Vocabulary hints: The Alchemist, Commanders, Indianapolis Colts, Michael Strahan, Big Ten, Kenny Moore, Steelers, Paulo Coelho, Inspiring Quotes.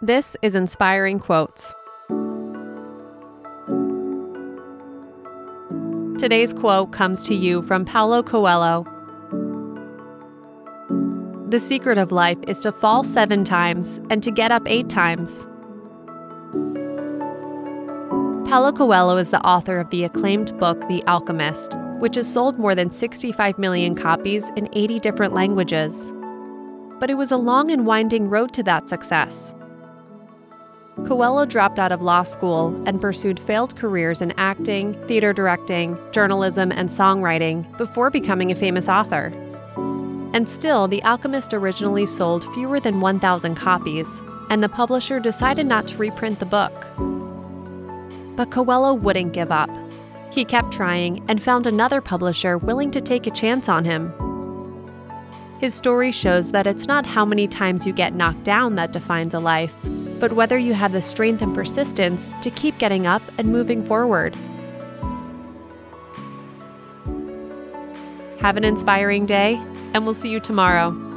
This is Inspiring Quotes. Today's quote comes to you from Paulo Coelho. The secret of life is to fall 7 times and to get up 8 times. Paulo Coelho is the author of the acclaimed book The Alchemist, which has sold more than 65 million copies in 80 different languages. But it was a long and winding road to that success. Coelho dropped out of law school and pursued failed careers in acting, theater directing, journalism, and songwriting before becoming a famous author. And still, The Alchemist originally sold fewer than 1,000 copies, and the publisher decided not to reprint the book. But Coelho wouldn't give up. He kept trying and found another publisher willing to take a chance on him. His story shows that it's not how many times you get knocked down that defines a life, but whether you have the strength and persistence to keep getting up and moving forward. Have an inspiring day, and we'll see you tomorrow.